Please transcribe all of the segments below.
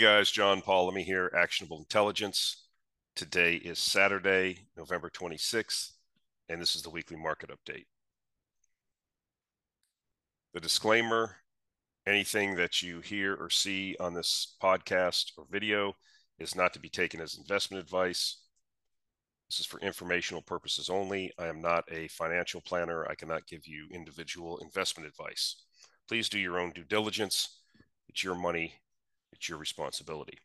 Hey guys, John Paul Lamy here, Actionable Intelligence. Today is Saturday, November 26th, and this is the weekly market update. The disclaimer, anything that you hear or see on this podcast or video is not to be taken as investment advice. This is for informational purposes only. I am not a financial planner. I cannot give you individual investment advice. Please do your own due diligence. It's your money. It's your responsibility.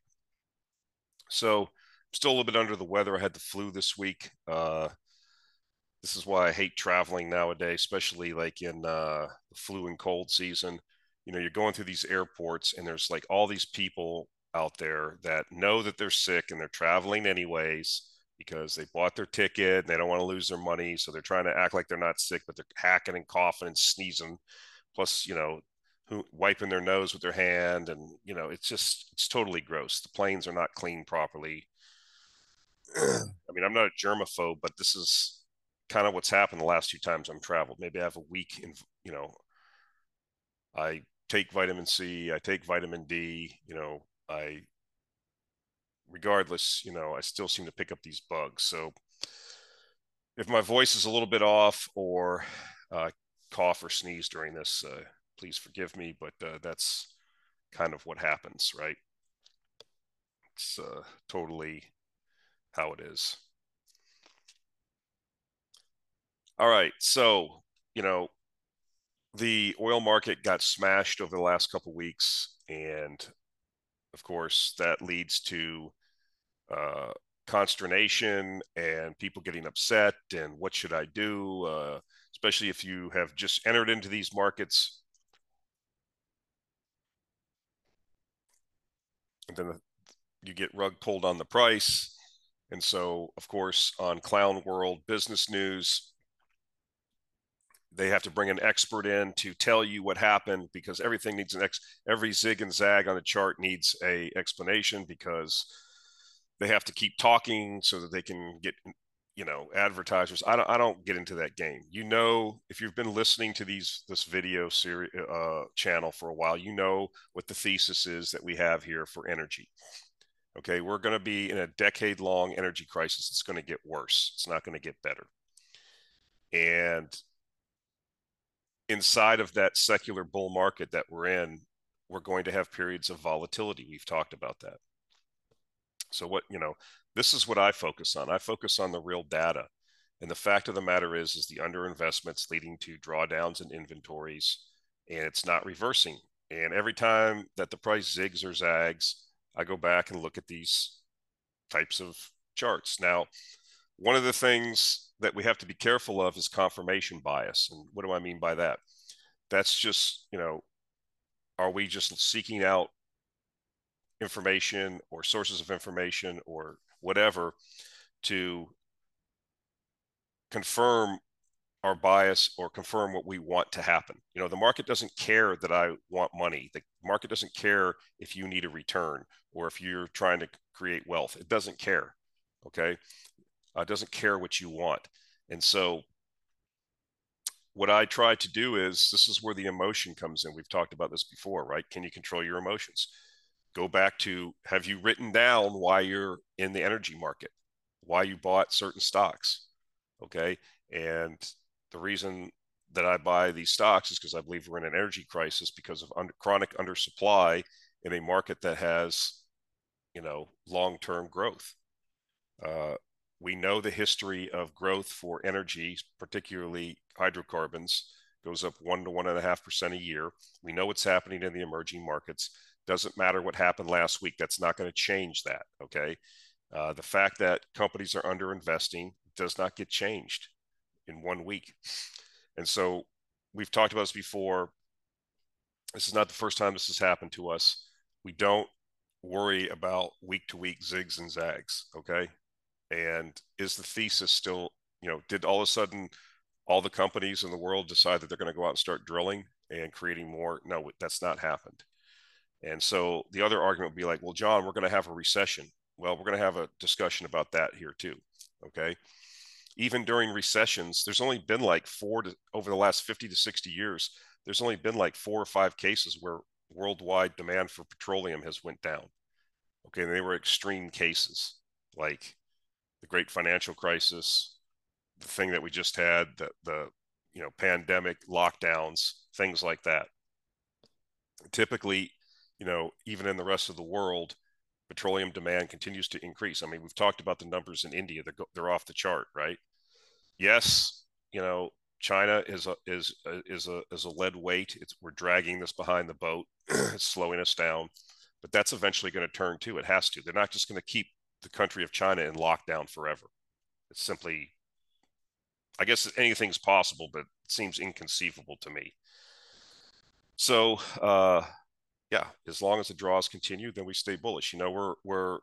So I'm still a little bit under the weather. I had the flu this week. This is why I hate traveling nowadays, especially like in the flu and cold season. You know, you're going through these airports and there's like all these people out there that know that they're sick and they're traveling anyways because they bought their ticket and they don't want to lose their money. So they're trying to act like they're not sick, but they're hacking and coughing and sneezing. Plus, you know, wiping their nose with their hand, and you know, it's totally gross. The planes are not cleaned properly. I mean, I'm not a germaphobe, but this is kind of what's happened the last few times I'm traveled. Maybe I have a week in, you know, I take vitamin C, I take vitamin D, you know, regardless, you know, I still seem to pick up these bugs. So if my voice is a little bit off or cough or sneeze during this, please forgive me, but that's kind of what happens, right? It's totally how it is. All right, so, you know, the oil market got smashed over the last couple of weeks, and of course, that leads to consternation and people getting upset, and what should I do, especially if you have just entered into these markets. And then you get rug pulled on the price. And so, of course, on Clown World Business News, they have to bring an expert in to tell you what happened, because everything needs an every zig and zag on the chart needs a explanation, because they have to keep talking so that they can get, you know, advertisers. I don't get into that game. You know, if you've been listening to this video series channel for a while, you know what the thesis is that we have here for energy. Okay, we're going to be in a decade-long energy crisis. It's going to get worse. It's not going to get better. And inside of that secular bull market that we're in, we're going to have periods of volatility. We've talked about that. So what, you know, this is what I focus on. I focus on the real data. And the fact of the matter is the underinvestment's leading to drawdowns in inventories, and it's not reversing. And every time that the price zigs or zags, I go back and look at these types of charts. Now, one of the things that we have to be careful of is confirmation bias. And what do I mean by that? That's just, you know, are we just seeking out information or sources of information or whatever to confirm our bias or confirm what we want to happen? You know, the market doesn't care that I want money. The market doesn't care if you need a return or if you're trying to create wealth. It doesn't care, okay? It doesn't care what you want. And so what I try to do is, this is where the emotion comes in. We've talked about this before, right? Can you control your emotions? Go back to, have you written down why you're in the energy market, why you bought certain stocks, okay? And the reason that I buy these stocks is because I believe we're in an energy crisis because of chronic undersupply in a market that has, you know, long-term growth. We know the history of growth for energy, particularly hydrocarbons, goes up 1 to 1.5% a year. We know what's happening in the emerging markets. Doesn't matter what happened last week. That's not going to change that, okay? The fact that companies are underinvesting does not get changed in 1 week. And so we've talked about this before. This is not the first time this has happened to us. We don't worry about week-to-week zigs and zags, okay? And is the thesis still, you know, did all of a sudden all the companies in the world decide that they're going to go out and start drilling and creating more? No, that's not happened. And so the other argument would be like, well, John, we're going to have a recession. Well, we're going to have a discussion about that here too, okay? Even during recessions, there's only been like over the last 50 to 60 years, there's only been like 4 or 5 cases where worldwide demand for petroleum has went down. Okay, and they were extreme cases, like the great financial crisis, the thing that we just had, the you know, pandemic, lockdowns, things like that. Typically, you know, even in the rest of the world, petroleum demand continues to increase. I mean, we've talked about the numbers in India; they're off the chart, right? Yes, you know, China is a lead weight. We're dragging this behind the boat. It's slowing us down, but that's eventually going to turn too. It has to. They're not just going to keep the country of China in lockdown forever. It's simply, I guess anything's possible, but it seems inconceivable to me. So, yeah, as long as the draws continue, then we stay bullish. You know, we're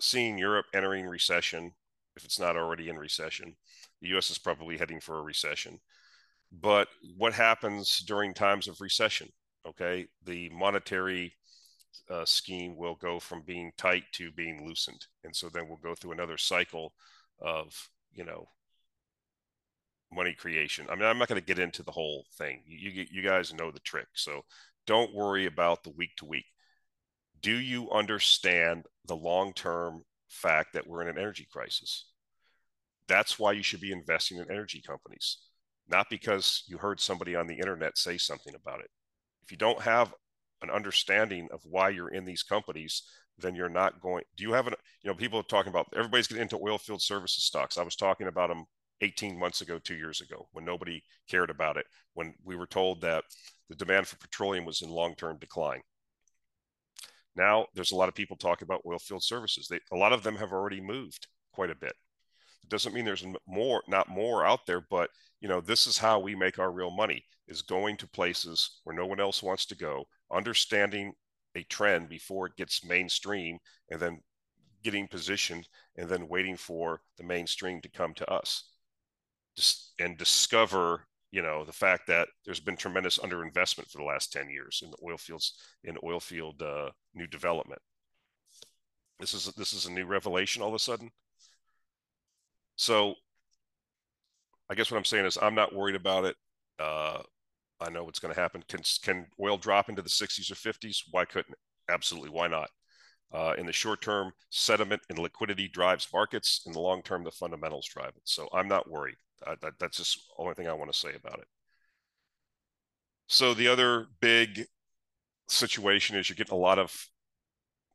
seeing Europe entering recession, if it's not already in recession. The U.S. is probably heading for a recession. But what happens during times of recession? Okay, the monetary scheme will go from being tight to being loosened. And so then we'll go through another cycle of, you know, money creation. I mean, I'm not going to get into the whole thing. You guys know the trick. So don't worry about the week to week. Do you understand the long-term fact that we're in an energy crisis? That's why you should be investing in energy companies, not because you heard somebody on the internet say something about it. If you don't have an understanding of why you're in these companies, then you're not going. Do you have an, you know, people are talking about everybody's getting into oil field services stocks. I was talking about them 18 months ago, 2 years ago, when nobody cared about it, when we were told that the demand for petroleum was in long-term decline. Now there's a lot of people talking about oil field services. A lot of them have already moved quite a bit. It doesn't mean there's more, not more out there, but you know, this is how we make our real money, is going to places where no one else wants to go, understanding a trend before it gets mainstream, and then getting positioned, and then waiting for the mainstream to come to us and discover, you know, the fact that there's been tremendous underinvestment for the last 10 years in the oil fields, in oil field new development. This is a new revelation all of a sudden. So I guess what I'm saying is I'm not worried about it. I know what's going to happen. Can oil drop into the 60s or 50s? Why couldn't it? Absolutely. Why not? In the short term, sentiment and liquidity drives markets. In the long term, the fundamentals drive it. So I'm not worried. That's just the only thing I want to say about it. So the other big situation is you're getting a lot of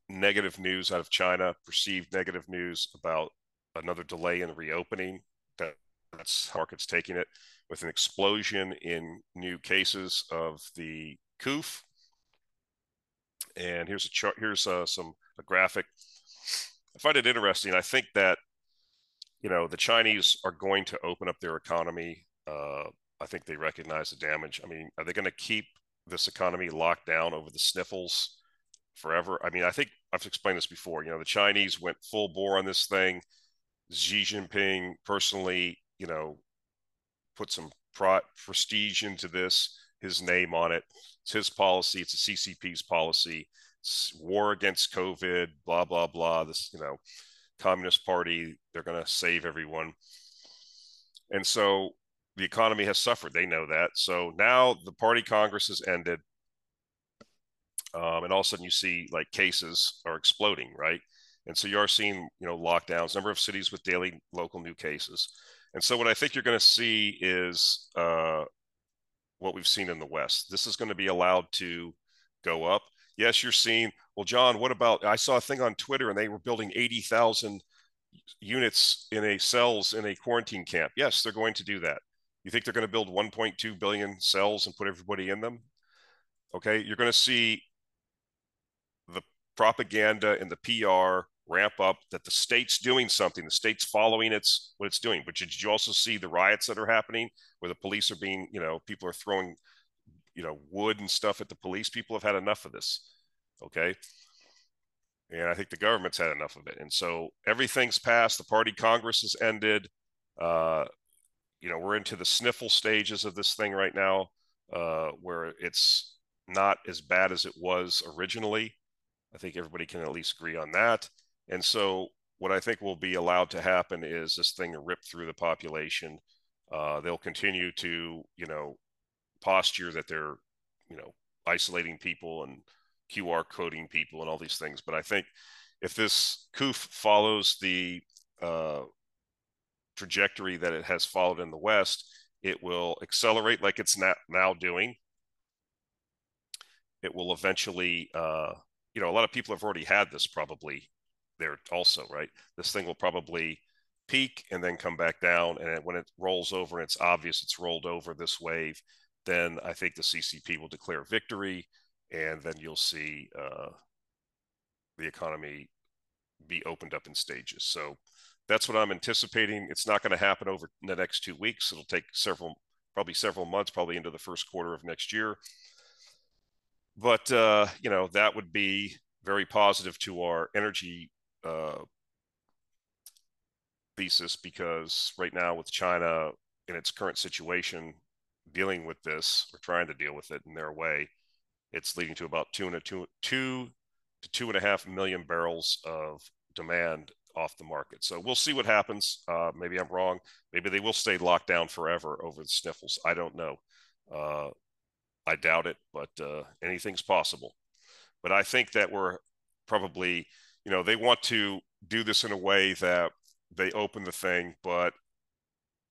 negative news out of China, perceived negative news about another delay in reopening. That's how markets taking it, with an explosion in new cases of the COOF. And here's a chart. Here's a graphic. I find it interesting. I think that, you know, the Chinese are going to open up their economy. I think they recognize the damage. I mean, are they going to keep this economy locked down over the sniffles forever? I mean, I think I've explained this before. You know, the Chinese went full bore on this thing. Xi Jinping personally, you know, put some prestige into this, his name on it. It's his policy. It's the CCP's policy. It's war against COVID, blah, blah, blah. This, you know, Communist Party, they're going to save everyone. And so the economy has suffered. They know that. So now the party Congress has ended. And all of a sudden you see like cases are exploding, right? And so you are seeing, you know, lockdowns, number of cities with daily local new cases. And so what I think you're going to see is what we've seen in the West. This is going to be allowed to go up. Yes, you're seeing, well, John, what about, I saw a thing on Twitter and they were building 80,000 units in a cells in a quarantine camp. Yes, they're going to do that. You think they're going to build 1.2 billion cells and put everybody in them? Okay, you're going to see the propaganda and the PR ramp up that the state's doing something, the state's following what it's doing. But did you also see the riots that are happening where the police are being, you know, people are throwing, you know, wood and stuff at the police? People have had enough of this, okay? And I think the government's had enough of it. And so everything's passed. The party Congress has ended. You know, we're into the sniffle stages of this thing right now, where it's not as bad as it was originally. I think everybody can at least agree on that. And so what I think will be allowed to happen is this thing to rip through the population. They'll continue to, you know, posture that they're, you know, isolating people and QR coding people and all these things. But I think if this coup follows the trajectory that it has followed in the West, it will accelerate like it's now doing. It will eventually, you know, a lot of people have already had this probably there also, right? This thing will probably peak and then come back down. And when it rolls over, and it's obvious it's rolled over this wave, then I think the CCP will declare victory. And then you'll see the economy be opened up in stages. So that's what I'm anticipating. It's not going to happen over the next 2 weeks. It'll take probably several months, probably into the first quarter of next year. But, you know, that would be very positive to our energy thesis, because right now with China in its current situation, dealing with this or trying to deal with it in their way, it's leading to about 2 to 2.5 million barrels of demand off the market. So we'll see what happens. Maybe I'm wrong. Maybe they will stay locked down forever over the sniffles. I don't know. I doubt it, but anything's possible. But I think that we're probably, you know, they want to do this in a way that they open the thing, but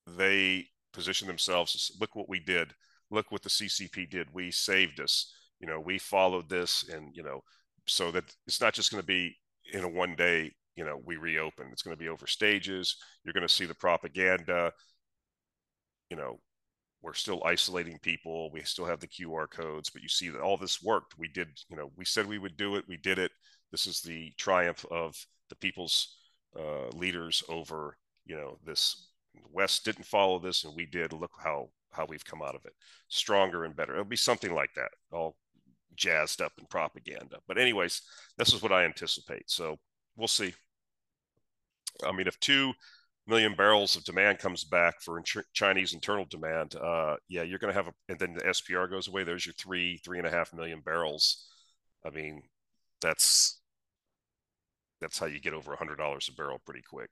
they position themselves as, look what we did. Look what the CCP did. We saved us. You know, we followed this, and, you know, so that it's not just going to be in a one day, you know, we reopen. It's going to be over stages. You're going to see the propaganda. You know, we're still isolating people. We still have the QR codes, but you see that all this worked. We did, you know, we said we would do it. We did it. This is the triumph of the people's leaders over, you know, this. The West didn't follow this, and we did. Look how we've come out of it, stronger and better. It'll be something like that, all jazzed up in propaganda. But anyways, this is what I anticipate. So we'll see. I mean, if 2 million barrels of demand comes back for Chinese internal demand, yeah, you're going to have and then the SPR goes away. There's your 3.5 million barrels. I mean, that's how you get over $100 a barrel pretty quick.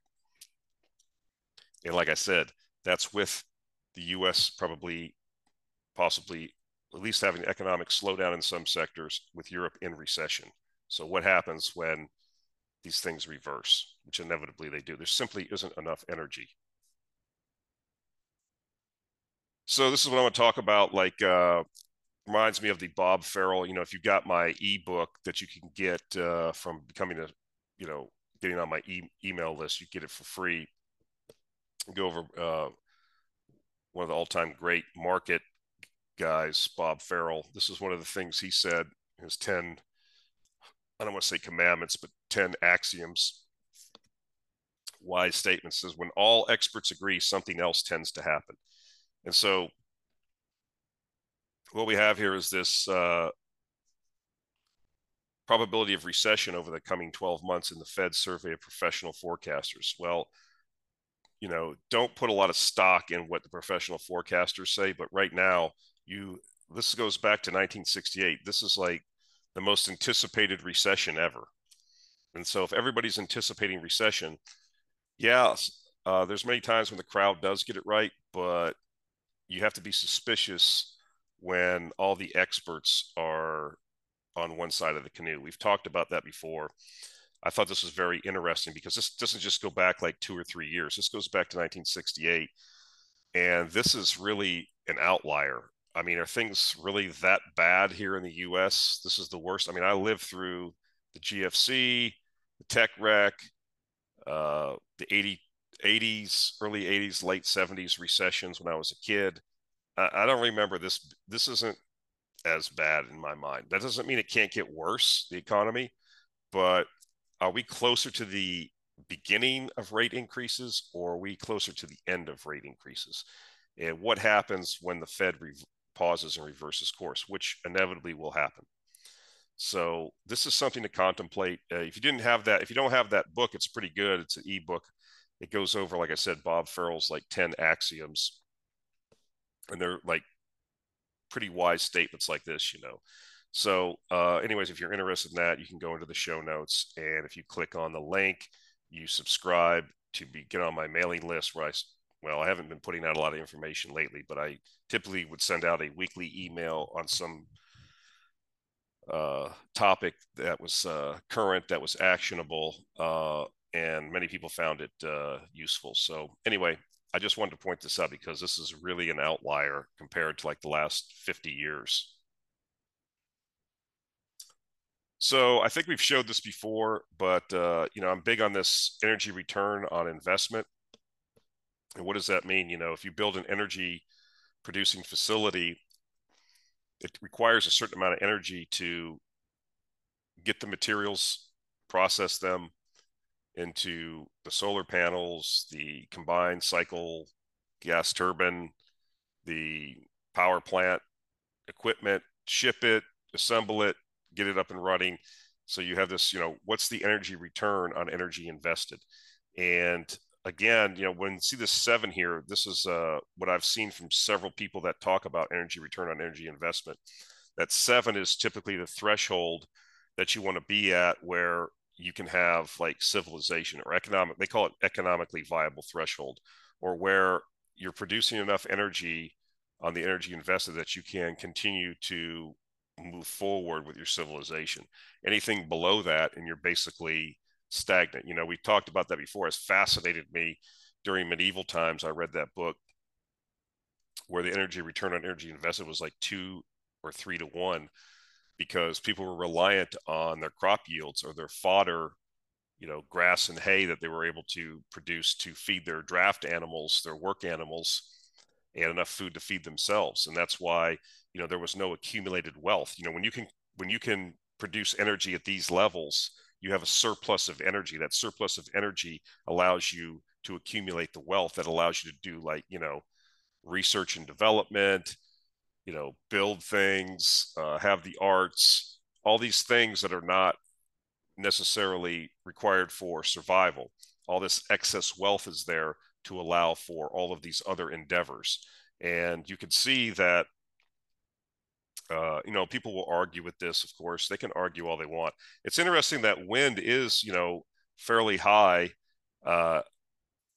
And like I said, that's with the U.S. probably, possibly, at least having an economic slowdown in some sectors, with Europe in recession. So what happens when these things reverse, which inevitably they do? There simply isn't enough energy. So this is what I want to talk about. Like, reminds me of the Bob Farrell. You know, if you got my ebook that you can get from becoming a, you know, getting on my email list, you get it for free. Go over one of the all-time great market guys, Bob Farrell. This is one of the things he said, his 10, I don't want to say commandments, but 10 axioms, wise statements. Says, when all experts agree, something else tends to happen. And so what we have here is this probability of recession over the coming 12 months in the Fed survey of professional forecasters. Well, you know, don't put a lot of stock in what the professional forecasters say, but right now, this goes back to 1968. This is like the most anticipated recession ever. And so if everybody's anticipating recession, yeah, there's many times when the crowd does get it right, but you have to be suspicious when all the experts are on one side of the canoe. We've talked about that before. I thought this was very interesting because this doesn't just go back like 2 or 3 years. This goes back to 1968. And this is really an outlier. I mean, are things really that bad here in the U.S.? This is the worst. I mean, I lived through the GFC, the tech wreck, the 80s, early 80s, late 70s recessions when I was a kid. I don't remember this. This isn't as bad in my mind. That doesn't mean it can't get worse, the economy, but are we closer to the beginning of rate increases, or are we closer to the end of rate increases? And what happens when the Fed pauses and reverses course, which inevitably will happen? So this is something to contemplate. If you don't have that book, it's pretty good. It's an ebook. It goes over, like I said, Bob Farrell's like 10 axioms, and they're like pretty wise statements like this, you know. So anyways, if you're interested in that, you can go into the show notes. And if you click on the link, you subscribe to get on my mailing list where I haven't been putting out a lot of information lately, but I typically would send out a weekly email on some topic that was current, that was actionable, and many people found it useful. So anyway, I just wanted to point this out because this is really an outlier compared to like the last 50 years. So I think we've showed this before, but you know, I'm big on this energy return on investment. And what does that mean? You know, if you build an energy producing facility, it requires a certain amount of energy to get the materials, process them into the solar panels, the combined cycle gas turbine, the power plant equipment, ship it, assemble it, get it up and running. So you have this, you know, what's the energy return on energy invested? And again, you know, when you see this 7 here, this is what I've seen from several people that talk about energy return on energy investment. That 7 is typically the threshold that you want to be at where you can have like civilization or economic, they call it economically viable threshold, or where you're producing enough energy on the energy invested that you can continue to move forward with your civilization. Anything below that, and you're basically stagnant. You know, we've talked about that before. It's fascinated me during medieval times. I read that book where the energy return on energy invested was like 2 or 3 to 1 because people were reliant on their crop yields or their fodder, you know, grass and hay that they were able to produce to feed their draft animals, their work animals, and enough food to feed themselves. And that's why, you know, there was no accumulated wealth. You know, when you can produce energy at these levels, you have a surplus of energy. That surplus of energy allows you to accumulate the wealth that allows you to do, like, you know, research and development, you know, build things, have the arts, all these things that are not necessarily required for survival. All this excess wealth is there to allow for all of these other endeavors. And you can see that, you know, people will argue with this, of course. They can argue all they want. It's interesting that wind is, you know, fairly high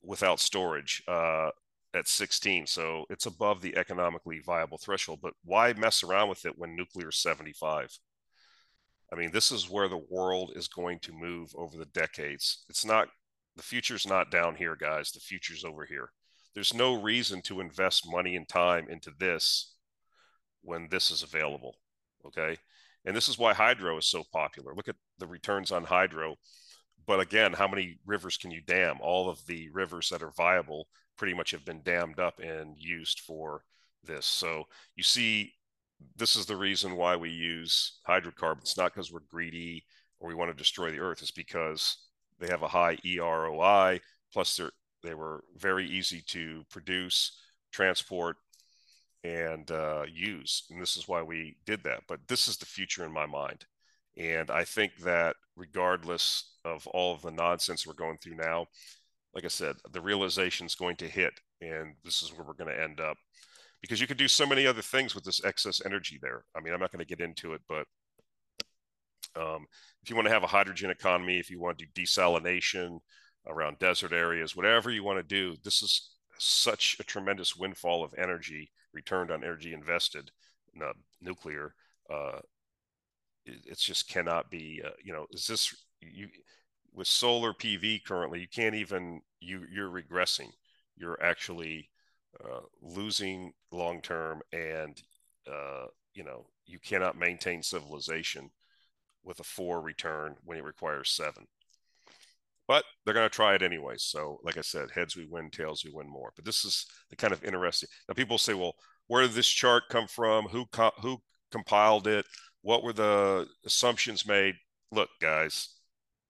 without storage at 16. So it's above the economically viable threshold. But why mess around with it when nuclear is 75? I mean, this is where the world is going to move over the decades. It's not, the future's not down here, guys. The future's over here. There's no reason to invest money and time into this when this is available, okay? And this is why hydro is so popular. Look at the returns on hydro. But again, how many rivers can you dam? All of the rivers that are viable pretty much have been dammed up and used for this. So you see, this is the reason why we use hydrocarbons, not because we're greedy or we want to destroy the earth. It's because they have a high EROI, plus they were very easy to produce, transport, and use. And this is why we did that. But this is the future in my mind. And I think that regardless of all of the nonsense we're going through now, like I said, the realization is going to hit. And this is where we're going to end up. Because you could do so many other things with this excess energy there. I mean, I'm not going to get into it, but if you want to have a hydrogen economy, if you want to do desalination around desert areas, whatever you want to do, this is such a tremendous windfall of energy returned on energy invested, not nuclear. It's just cannot be, you know, is this, you with solar PV currently, you can't even, you're regressing. You're actually losing long-term, and, you know, you cannot maintain civilization with a 4 return when it requires 7. But they're going to try it anyway. So like I said, heads we win, tails we win more. But this is the kind of interesting. Now people say, well, where did this chart come from? Who compiled it? What were the assumptions made? Look, guys,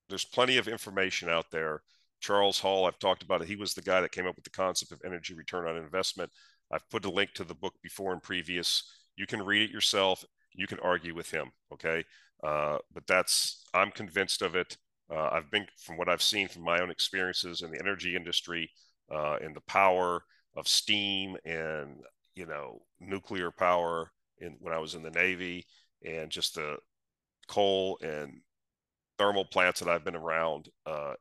there's plenty of information out there. Charles Hall, I've talked about it. He was the guy that came up with the concept of energy return on investment. I've put a link to the book before and previous. You can read it yourself. You can argue with him, okay? But that's, I'm convinced of it. I've been, from what I've seen from my own experiences in the energy industry, and the power of steam and, you know, nuclear power when I was in the Navy, and just the coal and thermal plants that I've been around.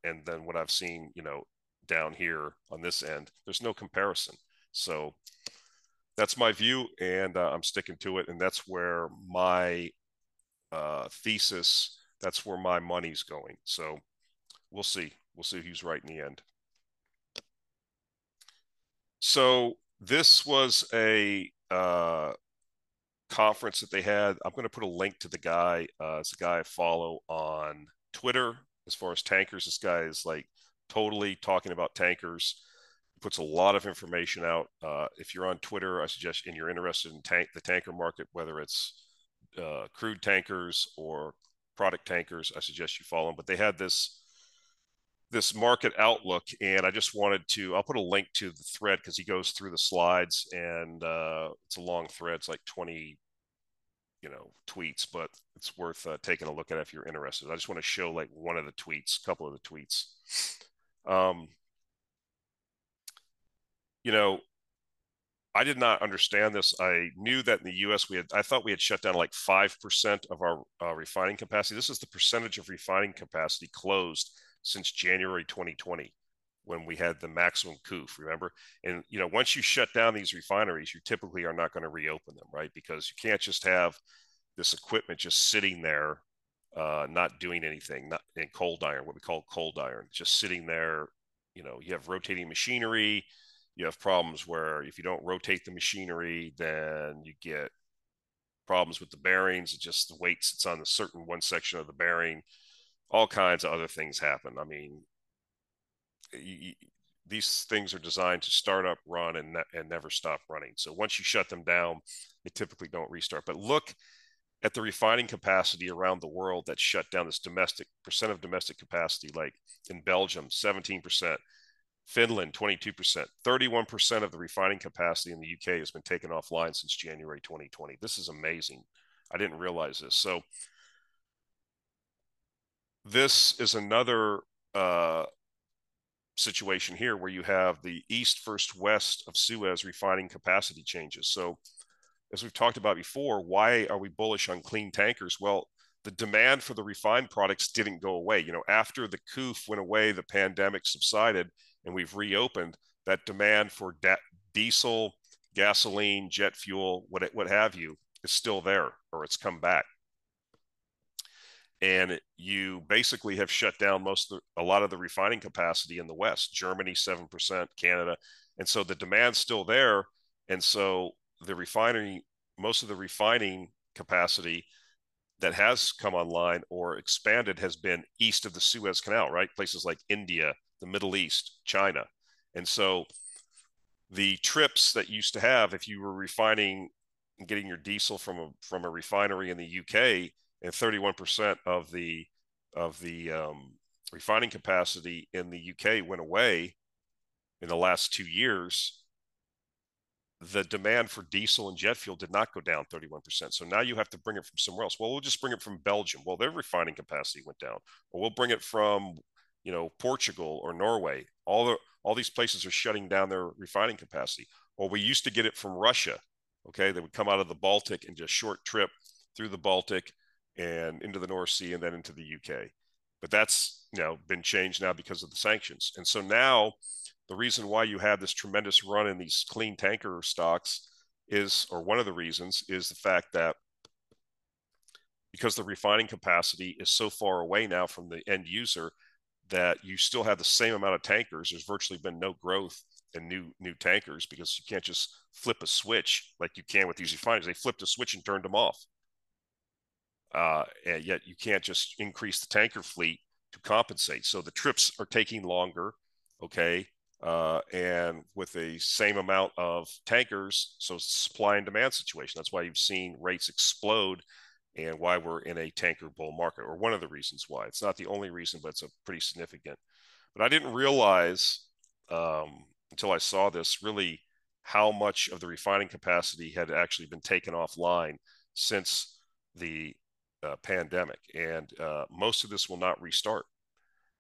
And then what I've seen, you know, down here on this end, there's no comparison. So that's my view, and I'm sticking to it. And that's where my thesis, that's where my money's going. So we'll see. We'll see who's right in the end. So this was a conference that they had. I'm going to put a link to the guy. It's a guy I follow on Twitter. As far as tankers, this guy is like totally talking about tankers. He puts a lot of information out. If you're on Twitter, I suggest, and you're interested in the tanker market, whether it's crude tankers or product tankers, I suggest you follow them. But they had this market outlook, and I just wanted to, I'll put a link to the thread because he goes through the slides, and it's a long thread. It's like 20, tweets, but it's worth taking a look at if you're interested. I just want to show like one of the tweets, a couple of the tweets. I did not understand this. I knew that in the U.S. I thought we had shut down like 5% of our refining capacity. This is the percentage of refining capacity closed since January 2020, when we had the maximum COOF, remember? And, once you shut down these refineries, you typically are not going to reopen them, right? Because you can't just have this equipment just sitting there, not doing anything, not in cold iron, what we call cold iron, just sitting there. You have rotating machinery. You have problems where if you don't rotate the machinery, then you get problems with the bearings. It just, the weight sits on a certain one section of the bearing. All kinds of other things happen. I mean, these things are designed to start up, run, and never stop running. So once you shut them down, they typically don't restart. But look at the refining capacity around the world that's shut down. This domestic percent of domestic capacity, like in Belgium, 17%. Finland, 22%, 31% of the refining capacity in the UK has been taken offline since January 2020. This is amazing. I didn't realize this. So this is another situation here where you have the east first west of Suez refining capacity changes. So as we've talked about before, why are we bullish on clean tankers? Well, the demand for the refined products didn't go away. After the COOF went away, the pandemic subsided, and we've reopened. That demand for diesel, gasoline, jet fuel, what have you, is still there, or it's come back. And you basically have shut down a lot of the refining capacity in the West, Germany, 7%, Canada. And so the demand's still there. And so the most of the refining capacity that has come online or expanded has been east of the Suez Canal, right? Places like India, the Middle East, China. And so the trips that you used to have, if you were refining and getting your diesel from a refinery in the UK, and 31% of the refining capacity in the UK went away in the last 2 years, the demand for diesel and jet fuel did not go down 31%. So now you have to bring it from somewhere else. Well, we'll just bring it from Belgium. Well, their refining capacity went down. Or we'll bring it from, Portugal or Norway. All these places are shutting down their refining capacity. Or we used to get it from Russia. Okay, they would come out of the Baltic and just short trip through the Baltic and into the North Sea and then into the UK. But that's been changed now because of the sanctions. And so now the reason why you have this tremendous run in these clean tanker stocks is, or one of the reasons, is the fact that because the refining capacity is so far away now from the end user that you still have the same amount of tankers. There's virtually been no growth in new tankers because you can't just flip a switch like you can with these refineries. They flipped a switch and turned them off. And yet you can't just increase the tanker fleet to compensate. So the trips are taking longer, okay? And with the same amount of tankers, so it's a supply and demand situation. That's why you've seen rates explode and why we're in a tanker bull market, or one of the reasons why. It's not the only reason, but it's a pretty significant. But I didn't realize until I saw this really how much of the refining capacity had actually been taken offline since the pandemic. And most of this will not restart.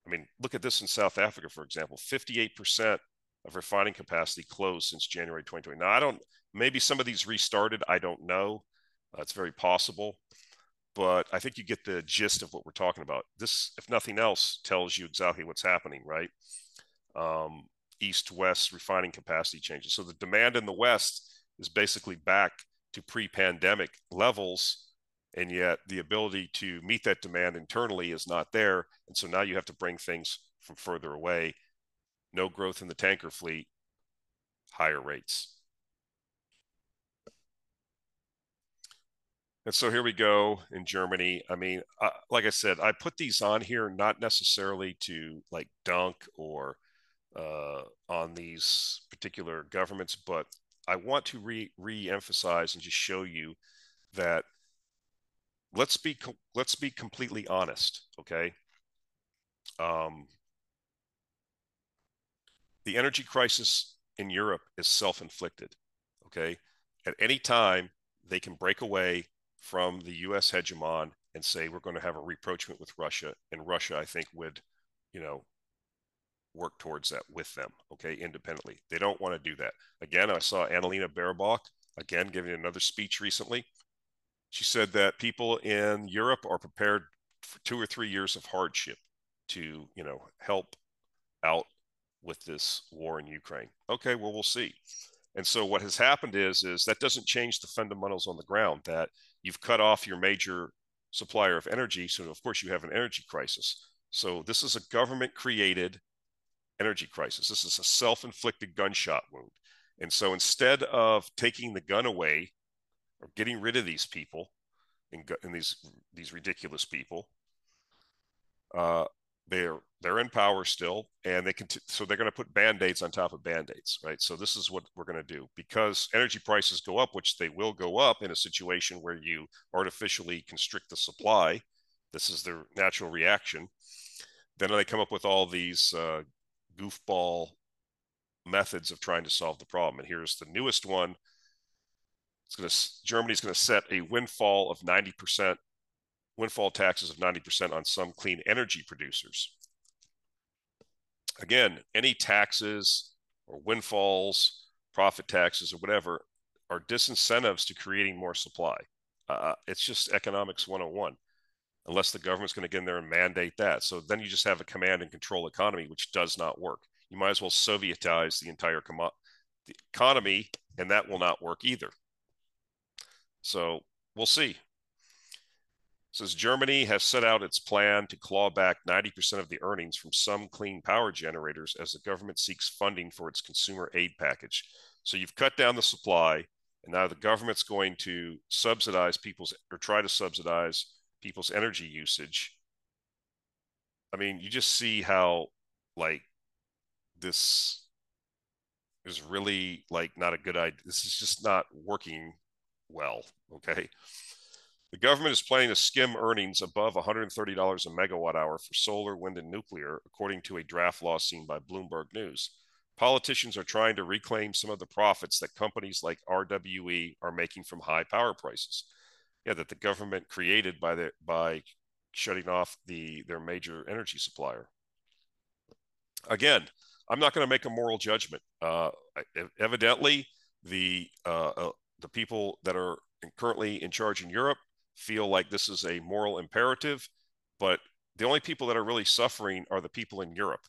I mean, look at this in South Africa, for example, 58% of refining capacity closed since January 2020. Now, maybe some of these restarted, I don't know. It's very possible, but I think you get the gist of what we're talking about. This, if nothing else, tells you exactly what's happening, right? East-West refining capacity changes. So the demand in the West is basically back to pre-pandemic levels, And yet the ability to meet that demand internally is not there. And so now you have to bring things from further away. No growth in the tanker fleet, higher rates. And so here we go in Germany. I mean, like I said, I put these on here not necessarily to like dunk or on these particular governments, but I want to re-emphasize and just show you that let's be completely honest, okay? The energy crisis in Europe is self-inflicted, okay? At any time, they can break away from the U.S. hegemon and say, we're going to have a rapprochement with Russia. And Russia, I think, would, you know, work towards that with them, okay, independently. They don't want to do that. Again, I saw Annalena Baerbock, again, giving another speech recently. She said that people in Europe are prepared for 2 or 3 years of hardship to, you know, help out with this war in Ukraine. Okay, well, we'll see. And so what has happened is that doesn't change the fundamentals on the ground, that you've cut off your major supplier of energy. So, of course, you have an energy crisis. So this is a government-created energy crisis. This is a self-inflicted gunshot wound. And so instead of taking the gun away or getting rid of these people and these ridiculous people, they're in power still, and so they're going to put Band-Aids on top of Band-Aids, right? So this is what we're going to do, because energy prices go up, which they will go up in a situation where you artificially constrict the supply. This is their natural reaction. Then they come up with all these goofball methods of trying to solve the problem. And here's the newest one. Germany's going to set a windfall taxes of 90% on some clean energy producers. Again, any taxes or windfalls, profit taxes or whatever, are disincentives to creating more supply. It's just economics 101. Unless the government's going to get in there and mandate that. So then you just have a command and control economy, which does not work. You might as well Sovietize the entire economy, and that will not work either. So we'll see. It says Germany has set out its plan to claw back 90% of the earnings from some clean power generators as the government seeks funding for its consumer aid package. So you've cut down the supply, and now the government's going to subsidize people's, or try to subsidize people's energy usage. I mean, you just see how like this is really like not a good idea. This is just not working well, okay? The government is planning to skim earnings above $130 a megawatt hour for solar, wind, and nuclear, according to a draft law seen by Bloomberg News. Politicians are trying to reclaim some of the profits that companies like RWE are making from high power prices. Yeah, that the government created by shutting off their major energy supplier. Again, I'm not going to make a moral judgment. Evidently, the people that are currently in charge in Europe feel like this is a moral imperative, but the only people that are really suffering are the people in Europe.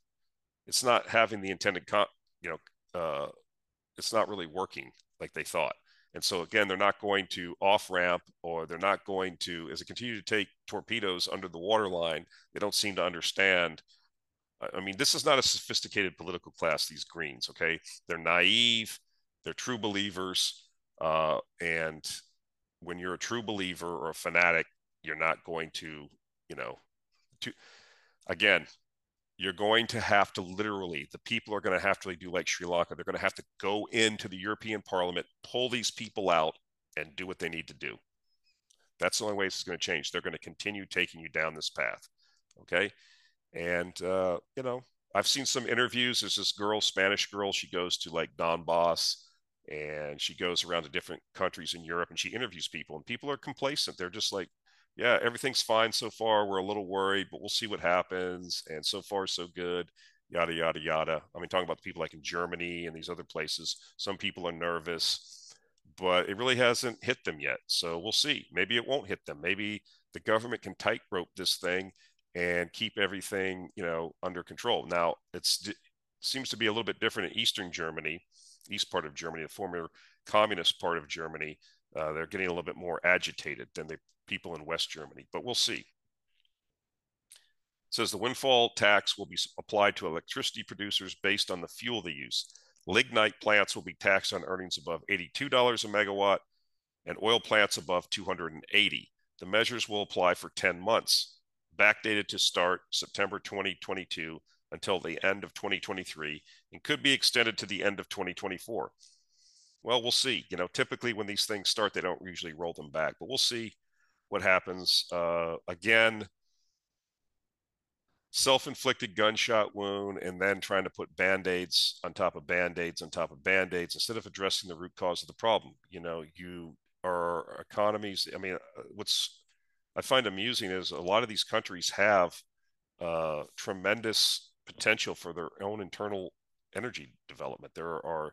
It's not having the intended, it's not really working like they thought. And so, again, they're not going to off-ramp, or they're not going to, as they continue to take torpedoes under the waterline, they don't seem to understand. I mean, this is not a sophisticated political class, these Greens, okay? They're naive. They're true believers. And when you're a true believer or a fanatic, you're not going to, again, you're going to have to literally, the people are going to have to do like Sri Lanka. They're going to have to go into the European Parliament, pull these people out, and do what they need to do. That's the only way this is going to change. They're going to continue taking you down this path, okay? And, I've seen some interviews. There's this girl, Spanish girl. She goes to like Donbass, and she goes around to different countries in Europe, and she interviews people, and people are complacent. They're just like, yeah, everything's fine so far. We're a little worried, but we'll see what happens. And so far, so good, yada, yada, yada. I mean, talking about the people like in Germany and these other places, some people are nervous, but it really hasn't hit them yet. So we'll see. Maybe it won't hit them. Maybe the government can tightrope this thing and keep everything, under control. Now, it seems to be a little bit different in Eastern Germany, east part of Germany, the former communist part of Germany. They're getting a little bit more agitated than they people in West Germany, but we'll see. It says the windfall tax will be applied to electricity producers based on the fuel they use. Lignite plants will be taxed on earnings above $82 a megawatt and oil plants above $280. The measures will apply for 10 months, backdated to start September 2022 until the end of 2023 and could be extended to the end of 2024. Well, we'll see. You know, typically when these things start, they don't usually roll them back, but we'll see what happens. Again, self-inflicted gunshot wound and then trying to put Band-Aids on top of Band-Aids on top of Band-Aids instead of addressing the root cause of the problem. You know, you are economies. I mean, what's I find amusing is a lot of these countries have tremendous potential for their own internal energy development. There are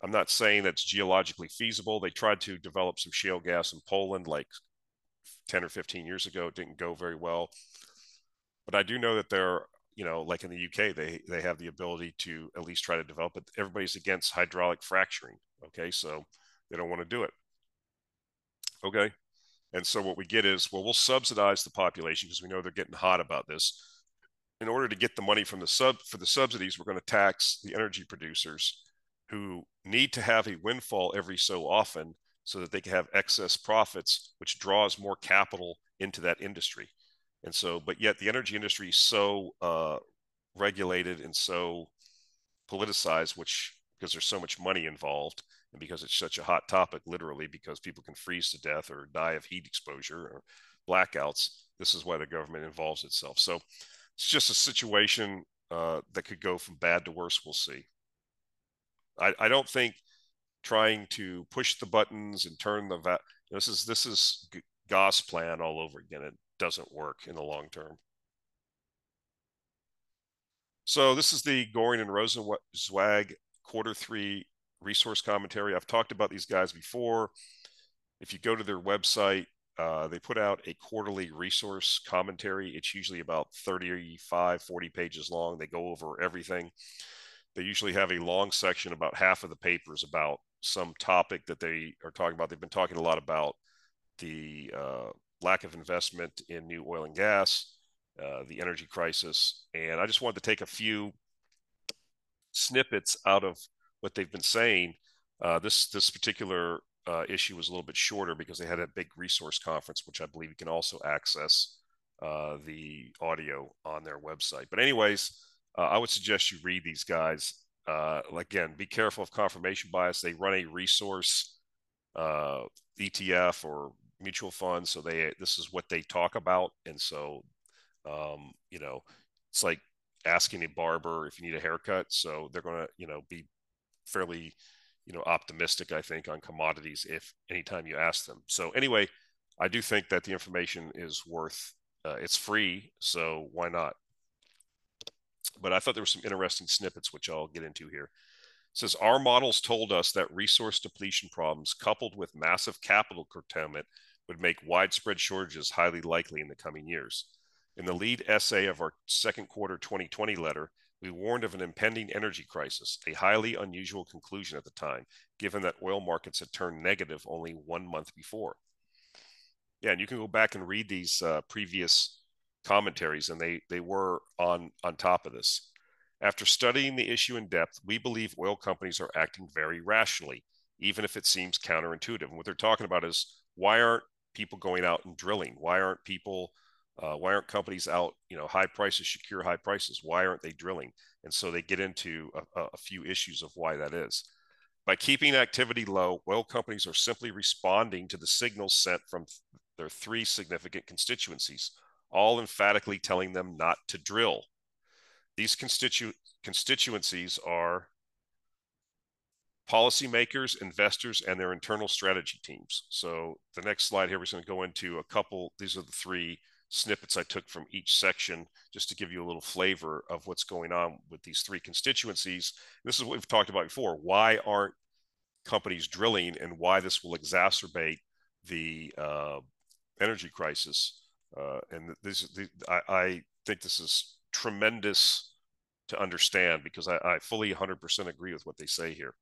I'm not saying that's geologically feasible. They tried to develop some shale gas in Poland like 10 or 15 years ago. It didn't go very well. But I do know that they're, you know, like in the UK, they have the ability to at least try to develop it. Everybody's against hydraulic fracturing, okay? So they don't want to do it, okay? And so what we get is, well, we'll subsidize the population because we know they're getting hot about this. In order to get the money from the for the subsidies, we're going to tax the energy producers who need to have a windfall every so often so that they can have excess profits, which draws more capital into that industry. And so, but yet the energy industry is so regulated and so politicized, which because there's so much money involved and because it's such a hot topic, literally because people can freeze to death or die of heat exposure or blackouts. This is why the government involves itself. So it's just a situation that could go from bad to worse. We'll see. I don't think trying to push the buttons and turn the this is Goss plan all over again. It doesn't work in the long term. So this is the Goehring and Rozencwajg Q3 resource commentary. I've talked about these guys before. If you go to their website, they put out a quarterly resource commentary. It's usually about 35, 40 pages long. They go over everything. They usually have a long section, about half of the papers, about some topic that they are talking about. They've been talking a lot about the lack of investment in new oil and gas, the energy crisis. And I just wanted to take a few snippets out of what they've been saying. This particular issue was a little bit shorter because they had a big resource conference, which I believe you can also access the audio on their website. But anyways, I would suggest you read these guys. Again, be careful of confirmation bias. They run a resource ETF or mutual fund, so this is what they talk about. And so, you know, it's like asking a barber if you need a haircut. So they're going to, you know, be fairly, you know, optimistic, I think, on commodities if anytime you ask them. So anyway, I do think that the information is worth, it's free, so why not? But I thought there were some interesting snippets, which I'll get into here. It says, our models told us that resource depletion problems coupled with massive capital curtailment would make widespread shortages highly likely in the coming years. In the lead essay of our second quarter 2020 letter, we warned of an impending energy crisis, a highly unusual conclusion at the time, given that oil markets had turned negative only 1 month before. Yeah, and you can go back and read these previous commentaries, and they were on top of this. After studying the issue in depth, we believe oil companies are acting very rationally, even if it seems counterintuitive. And what they're talking about is, why aren't people going out and drilling? Why aren't people, why aren't companies out, you know, high prices, secure high prices? Why aren't they drilling? And so they get into a few issues of why that is. By keeping activity low, oil companies are simply responding to the signals sent from their three significant constituencies, all emphatically telling them not to drill. These constituencies are policymakers, investors, and their internal strategy teams. So the next slide here, we're going to go into a couple. These are the three snippets I took from each section just to give you a little flavor of what's going on with these three constituencies. This is what we've talked about before. Why aren't companies drilling, and why this will exacerbate the energy crisis? And I think this is tremendous to understand because I fully 100% agree with what they say here.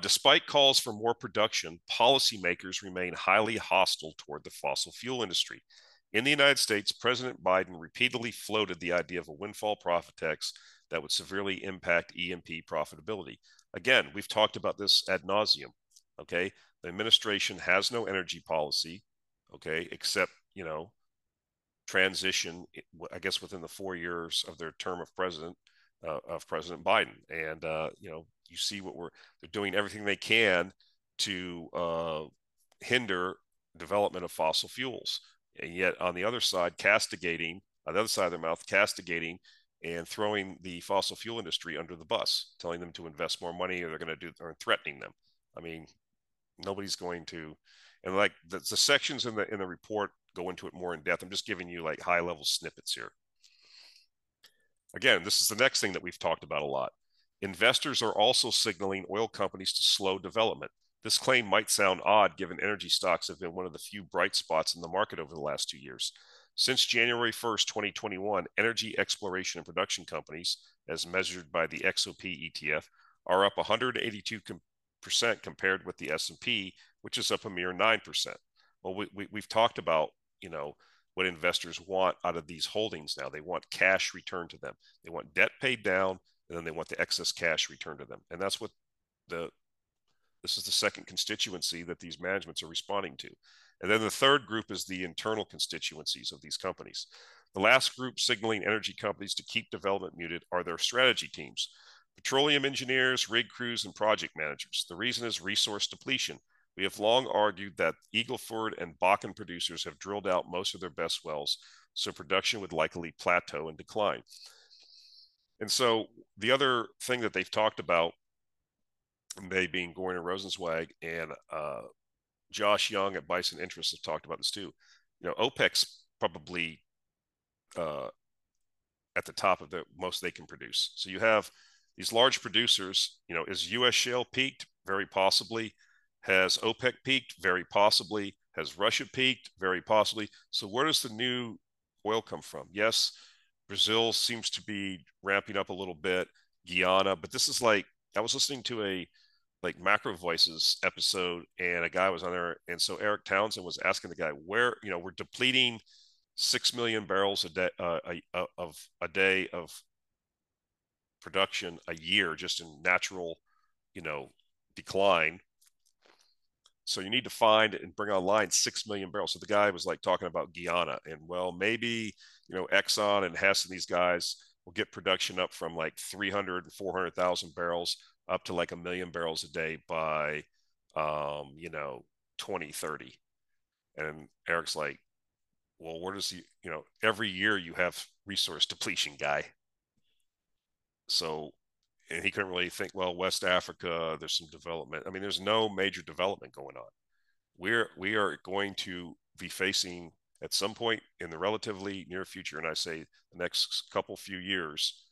Despite calls for more production, policymakers remain highly hostile toward the fossil fuel industry. In the United States, President Biden repeatedly floated the idea of a windfall profit tax that would severely impact E&P profitability. Again, we've talked about this ad nauseum, okay? The administration has no energy policy, okay, except, you know, transition, I guess, within the 4 years of their term of President Biden. And, you know, you see what they're doing everything they can to hinder development of fossil fuels. And yet on the other side, castigating, on the other side of their mouth, castigating and throwing the fossil fuel industry under the bus, telling them to invest more money or they're going to do, or threatening them. I mean, nobody's going to, and like the sections in the report go into it more in depth. I'm just giving you like high level snippets here. Again, this is the next thing that we've talked about a lot. Investors are also signaling oil companies to slow development. This claim might sound odd given energy stocks have been one of the few bright spots in the market over the last 2 years. Since January 1st, 2021, energy exploration and production companies, as measured by the XOP ETF, are up 182% compared with the S&P, which is up a mere 9%. Well, we've talked about, you know, what investors want out of these holdings now. They want cash returned to them. They want debt paid down, and then they want the excess cash returned to them. And that's what this is the second constituency that these managements are responding to. And then the third group is the internal constituencies of these companies. The last group signaling energy companies to keep development muted are their strategy teams, petroleum engineers, rig crews, and project managers. The reason is resource depletion. We have long argued that Eagle Ford and Bakken producers have drilled out most of their best wells, so production would likely plateau and decline. And so the other thing that they've talked about, they being Goehring & Rozencwajg and Josh Young at Bison Interest have talked about this too. You know, OPEC's probably at the top of the most they can produce. So you have these large producers, you know, is U.S. shale peaked? Very possibly. Has OPEC peaked? Very possibly. Has Russia peaked? Very possibly. So where does the new oil come from? Yes, Brazil seems to be ramping up a little bit, Guyana, but this is like, I was listening to a like Macro Voices episode and a guy was on there. And so Eric Townsend was asking the guy where, you know, we're depleting 6 million barrels a day of production a year, just in natural, you know, decline. So you need to find and bring online 6 million barrels. So the guy was like talking about Guyana and, well, maybe, you know, Exxon and Hess and these guys will get production up from like 300 and 400,000 barrels up to like 1 million barrels a day by, you know, 2030. And Eric's like, well, where does he, you know, every year you have resource depletion, guy. So, and he couldn't really think, well, West Africa, there's some development. I mean, there's no major development going on. We are going to be facing at some point in the relatively near future, and I say the next few years,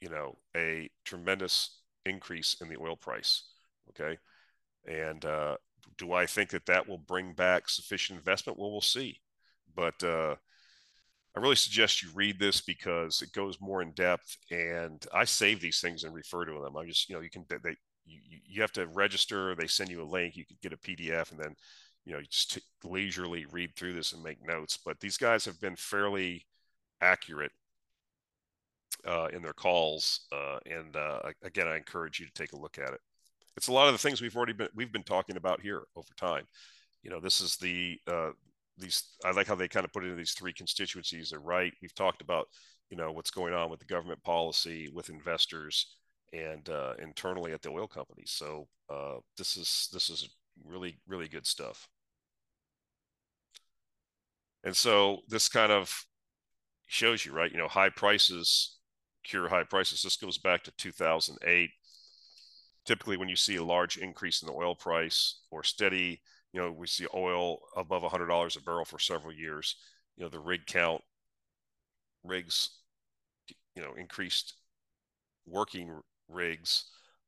you know, a tremendous increase in the oil price, okay? And do I think that that will bring back sufficient investment? Well, we'll see. But I really suggest you read this because it goes more in depth, and I save these things and refer to them. I'm just, you know, you have to register, they send you a link, you can get a PDF, and then, you know, you just leisurely read through this and make notes. But these guys have been fairly accurate in their calls. And again, I encourage you to take a look at it. It's a lot of the things we've been talking about here over time. You know, this is the, I like how they kind of put it into these three constituencies. They're right. We've talked about, you know, what's going on with the government policy, with investors, and internally at the oil companies. So this is really, really good stuff. And so this kind of shows you, right? You know, high prices cure high prices. This goes back to 2008. Typically, when you see a large increase in the oil price or steady, you know, we see oil above $100 a barrel for several years, you know, the rig count, rigs, you know, increased working rigs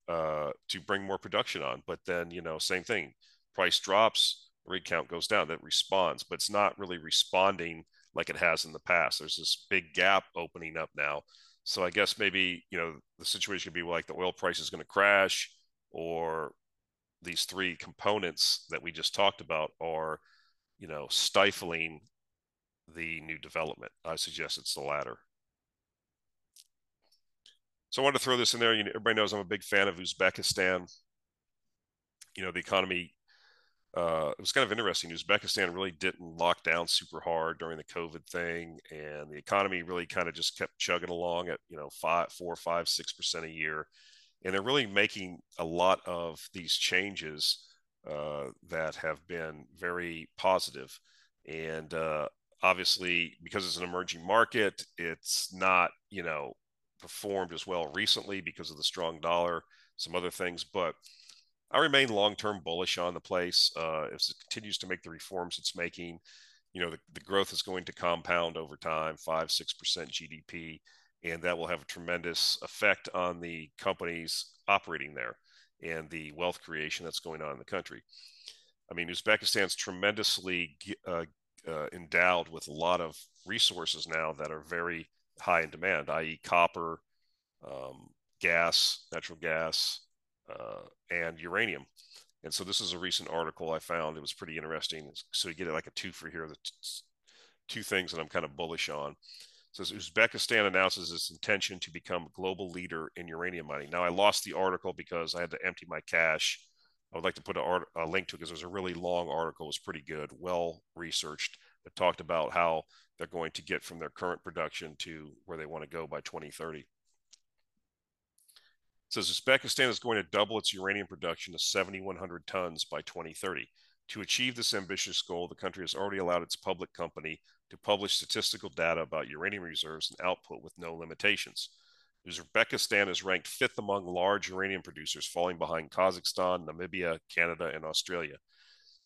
to bring more production on. But then, you know, same thing, price drops, rig count goes down, that responds, but it's not really responding like it has in the past. There's this big gap opening up now. So I guess maybe, you know, the situation could be like the oil price is going to crash, or these three components that we just talked about are, you know, stifling the new development. I suggest it's the latter. So I wanted to throw this in there. You know, everybody knows I'm a big fan of Uzbekistan. You know, the economy, it was kind of interesting. Uzbekistan really didn't lock down super hard during the COVID thing. And the economy really kind of just kept chugging along at, you know, 4, 5, 6% a year. And they're really making a lot of these changes that have been very positive. And obviously, because it's an emerging market, it's not, you know, performed as well recently because of the strong dollar, some other things, but I remain long-term bullish on the place. If it continues to make the reforms it's making, you know, the growth is going to compound over time, 5, 6% GDP, and that will have a tremendous effect on the companies operating there and the wealth creation that's going on in the country. I mean, Uzbekistan's tremendously endowed with a lot of resources now that are very high in demand, i.e. copper, gas, natural gas, and uranium. And so this is a recent article I found. It was pretty interesting. So you get like a two for here, the two things that I'm kind of bullish on. It says Uzbekistan announces its intention to become a global leader in uranium mining. Now I lost the article because I had to empty my cache. I would like to put a link to it because it was a really long article. It was pretty good, well researched, that talked about how they're going to get from their current production to where they want to go by 2030. It says Uzbekistan is going to double its uranium production to 7,100 tons by 2030. To achieve this ambitious goal, the country has already allowed its public company to publish statistical data about uranium reserves and output with no limitations. Uzbekistan is ranked 5th among large uranium producers, falling behind Kazakhstan, Namibia, Canada, and Australia.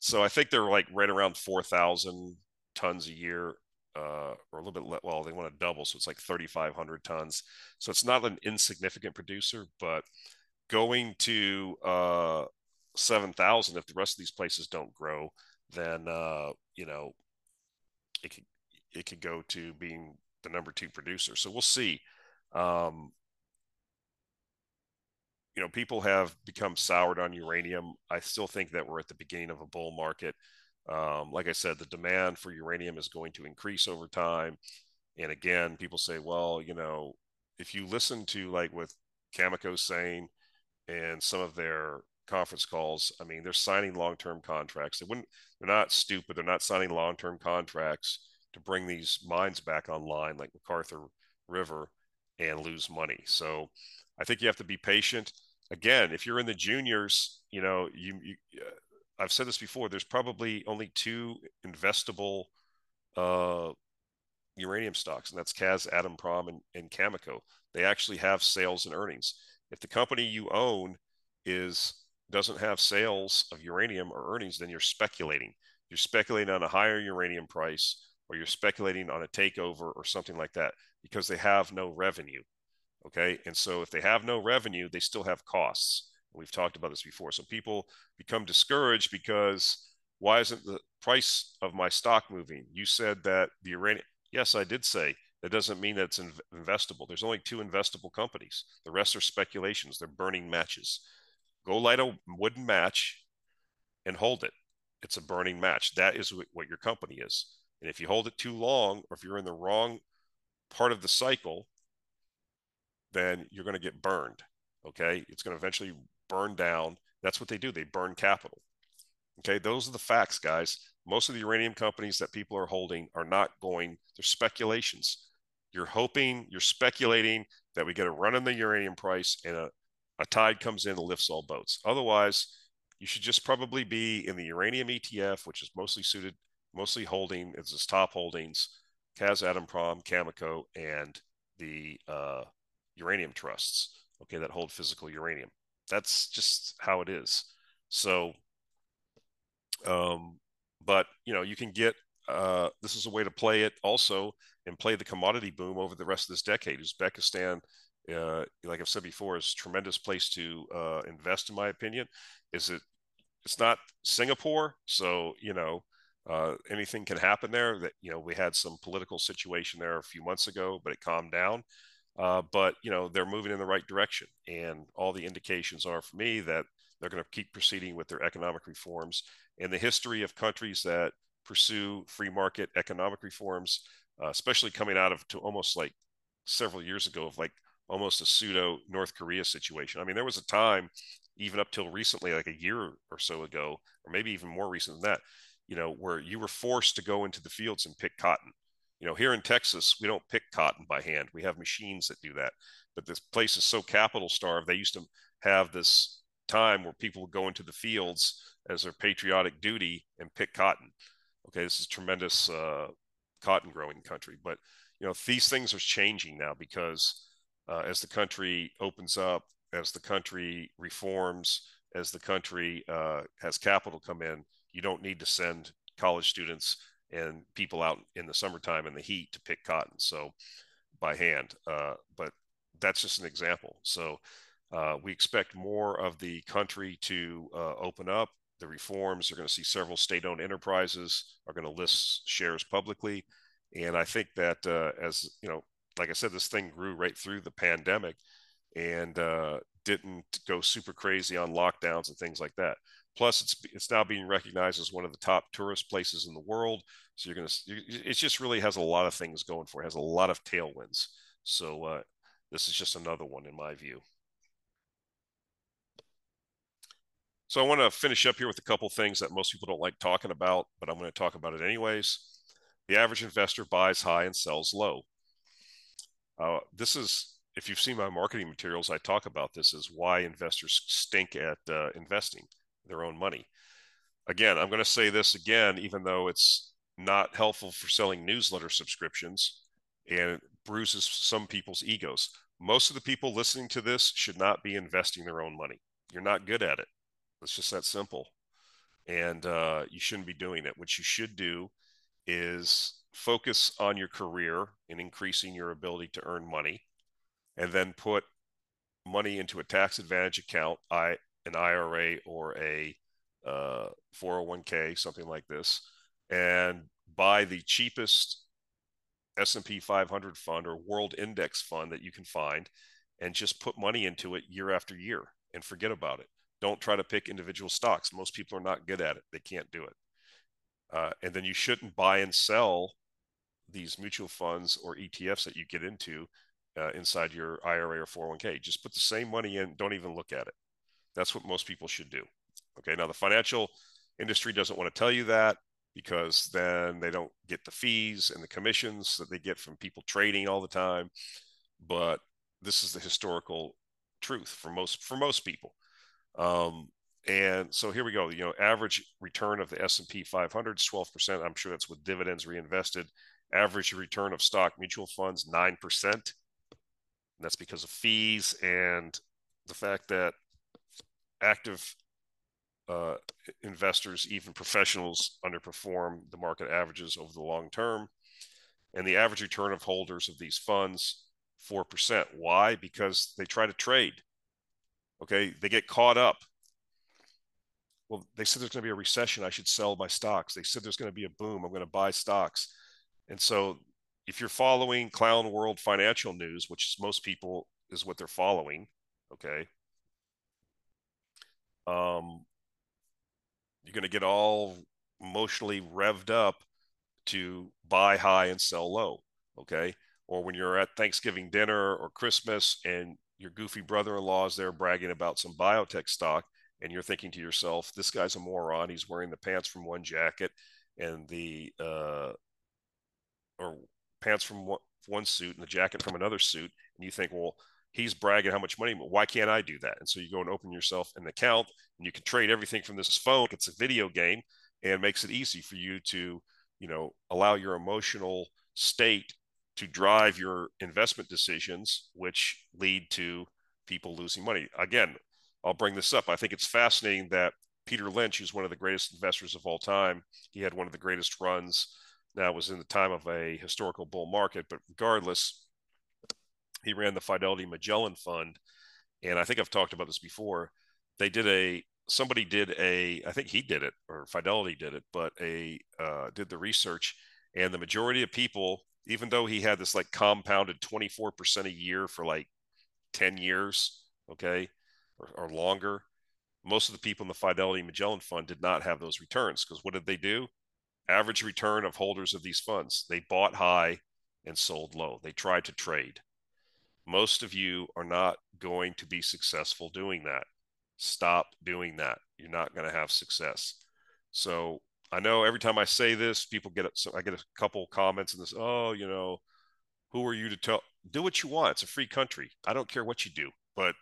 So I think they're like right around 4,000 tons a year. Or a little bit less, well, they want to double, so it's like 3,500 tons. So it's not an insignificant producer, but going to 7,000, if the rest of these places don't grow, then you know, it could go to being the number 2 producer. So we'll see. You know, people have become soured on uranium. I still think that we're at the beginning of a bull market. Like I said, the demand for uranium is going to increase over time. And again, people say, well, you know, if you listen to like with Cameco saying and some of their conference calls, I mean, they're signing long-term contracts. They're not stupid. They're not signing long-term contracts to bring these mines back online like MacArthur River and lose money. So I think you have to be patient. Again, if you're in the juniors, you know, I've said this before, there's probably only 2 investable uranium stocks, and that's KazatomProm and Cameco. They actually have sales and earnings. If the company you own doesn't have sales of uranium or earnings, then you're speculating. You're speculating on a higher uranium price, or you're speculating on a takeover or something like that, because they have no revenue, okay? And so if they have no revenue, they still have costs. We've talked about this before. So people become discouraged because why isn't the price of my stock moving? You said that the uranium. Yes, I did say that doesn't mean that it's investable. There's only 2 investable companies. The rest are speculations. They're burning matches. Go light a wooden match and hold it. It's a burning match. That is what your company is. And if you hold it too long, or if you're in the wrong part of the cycle, then you're going to get burned. Okay, it's going to eventually burn down. That's what they do. They burn capital. Okay, those are the facts, guys. Most of the uranium companies that people are holding are not going, they're speculations. You're hoping, you're speculating that we get a run in the uranium price and a tide comes in and lifts all boats. Otherwise, you should just probably be in the uranium ETF, which is mostly holding, it's its top holdings, KazatomProm, Cameco, and the uranium trusts, okay, that hold physical uranium. That's just how it is. So, but you know, you can get, this is a way to play it also and play the commodity boom over the rest of this decade. Uzbekistan, like I've said before, is a tremendous place to invest, in my opinion. It's not Singapore. So, you know, anything can happen there. That, you know, we had some political situation there a few months ago, but it calmed down. But, you know, they're moving in the right direction. And all the indications are for me that They're going to keep proceeding with their economic reforms. And the history of countries that pursue free market economic reforms, especially coming out of to almost like several years ago of like almost a pseudo North Korea situation. I mean, there was a time even up till recently, like a year or so ago, or maybe even more recent than that, you know, where you were forced to go into the fields and pick cotton. You know, here in Texas, we don't pick cotton by hand. We have machines that do that. But this place is so capital starved, they used to have this time where people would go into the fields as their patriotic duty and pick cotton. Okay, this is tremendous cotton growing country. But, you know, these things are changing now because as the country opens up, as the country reforms, as the country has capital come in, you don't need to send college students and people out in the summertime in the heat to pick cotton. So by hand, but that's just an example. So we expect more of the country to open up. The reforms are going to see several state-owned enterprises are going to list shares publicly. And I think that as, you know, like I said, this thing grew right through the pandemic and didn't go super crazy on lockdowns and things like that. Plus, it's now being recognized as one of the top tourist places in the world. So you're going to, it just really has a lot of things going for it. It has a lot of tailwinds. So this is just another one in my view. So I want to finish up here with a couple things that most people don't like talking about, but I'm going to talk about it anyways. The average investor buys high and sells low. This is, if you've seen my marketing materials, I talk about this as why investors stink at investing their own money. Again, I'm going to say this again, even though it's not helpful for selling newsletter subscriptions and it bruises some people's egos. Most of the people listening to this should not be investing their own money. You're not good at it. It's just that simple. And you shouldn't be doing it. What you should do is focus on your career and increasing your ability to earn money, and then put money into a tax advantage account, an IRA or a 401k, something like this, and buy the cheapest S&P 500 fund or world index fund that you can find and just put money into it year after year and forget about it. Don't try to pick individual stocks. Most people are not good at it. They can't do it. And then you shouldn't buy and sell these mutual funds or ETFs that you get into inside your IRA or 401k. Just put the same money in. Don't even look at it. That's what most people should do. Okay. Now, the financial industry doesn't want to tell you that because then they don't get the fees and the commissions that they get from people trading all the time. But this is the historical truth for most people. And so here we go. You know, average return of the S&P 500 is 12%. I'm sure that's with dividends reinvested. Average return of stock mutual funds, 9%. And that's because of fees and the fact that active investors, even professionals, underperform the market averages over the long term. And the average return of holders of these funds, 4%. Why? Because they try to trade. Okay, they get caught up. Well, they said there's going to be a recession. I should sell my stocks. They said there's going to be a boom. I'm going to buy stocks. And so if you're following Clown World Financial News, which is most people is what they're following, okay, you're going to get all emotionally revved up to buy high and sell low, okay? Or when you're at Thanksgiving dinner or Christmas and your goofy brother-in-law is there bragging about some biotech stock, and you're thinking to yourself, this guy's a moron. He's wearing the pants from one jacket and the or pants from one suit and the jacket from another suit. And you think, well, he's bragging how much money, why can't I do that? And so you go and open yourself an account and you can trade everything from this phone. It's a video game and makes it easy for you to, you know, allow your emotional state to drive your investment decisions, which lead to people losing money. Again, I'll bring this up. I think it's fascinating that Peter Lynch, who's one of the greatest investors of all time, he had one of the greatest runs. Now, it was in the time of a historical bull market, but regardless, he ran the Fidelity Magellan Fund. And I think I've talked about this before. They did I think he did it, or Fidelity did it, but did the research. And the majority of people, even though he had this like compounded 24% a year for like 10 years, okay, or longer, Most of the people in the Fidelity Magellan Fund did not have those returns, because what did they do? Average return of holders of these funds. They bought high and sold low. They tried to trade. Most of you are not going to be successful doing that. Stop doing that. You're not going to have success. So I know every time I say this, people get up. So I get a couple comments in this. Oh, you know, who are you to tell? Do what you want. It's a free country. I don't care what you do, but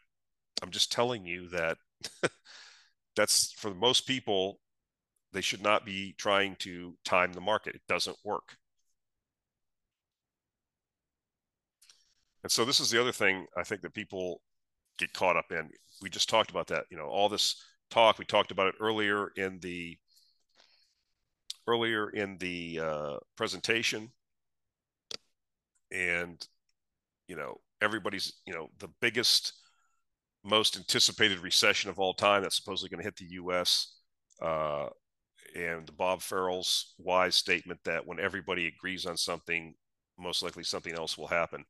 I'm just telling you that that's, for most people, they should not be trying to time the market. It doesn't work. And so this is the other thing I think that people get caught up in. We just talked about that, you know, all this talk. We talked about it earlier in the presentation. And, you know, everybody's, you know, the biggest, most anticipated recession of all time that's supposedly going to hit the U.S. And Bob Farrell's wise statement that when everybody agrees on something, most likely something else will happen.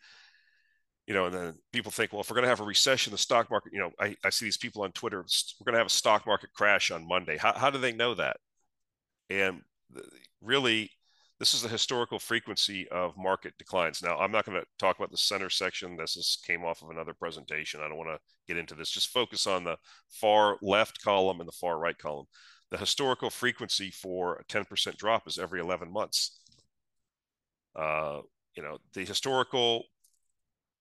You know, and then people think, well, if we're going to have a recession, the stock market, you know, I see these people on Twitter, we're going to have a stock market crash on Monday. How do they know that? And really, this is the historical frequency of market declines. Now, I'm not going to talk about the center section. This came off of another presentation. I don't want to get into this. Just focus on the far left column and the far right column. The historical frequency for a 10% drop is every 11 months. You know, the historical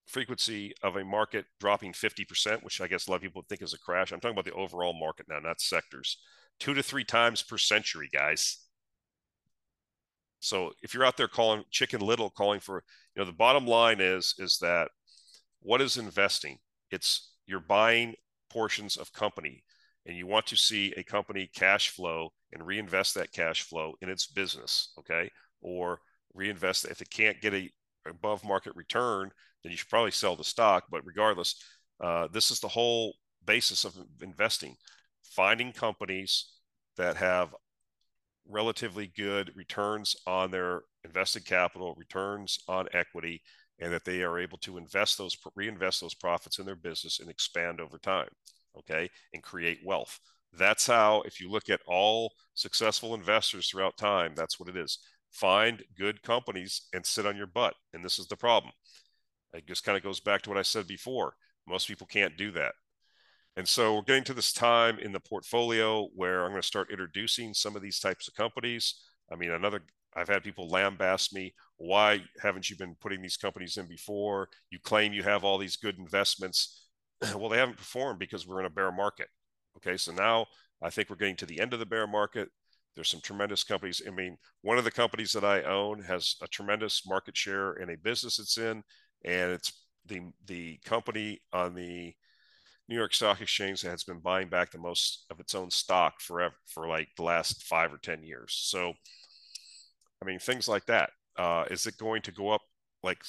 frequency of a market dropping 50%, which I guess a lot of people think is a crash. I'm talking about the overall market now, not sectors. 2 to 3 times per century, guys. So if you're out there calling Chicken Little, calling for, you know, the bottom line is that what is investing? It's you're buying portions of company, and you want to see a company cash flow and reinvest that cash flow in its business, okay? Or reinvest if it can't get a above market return, then you should probably sell the stock. But regardless, this is the whole basis of investing, finding companies that have relatively good returns on their invested capital, returns on equity, and that they are able to invest those, reinvest those profits in their business and expand over time, okay, and create wealth. That's how, if you look at all successful investors throughout time, that's what it is. Find good companies and sit on your butt. And this is the problem. It just kind of goes back to what I said before. Most people can't do that. And so we're getting to this time in the portfolio where I'm going to start introducing some of these types of companies. I mean, I've had people lambaste me. Why haven't you been putting these companies in before? You claim you have all these good investments. Well, they haven't performed because we're in a bear market. Okay, so now I think we're getting to the end of the bear market. There's some tremendous companies. I mean, one of the companies that I own has a tremendous market share in a business it's in, and it's the company on the New York Stock Exchange that has been buying back the most of its own stock forever, for like the last 5 or 10 years. So, I mean, things like that. Is it going to go up? Like,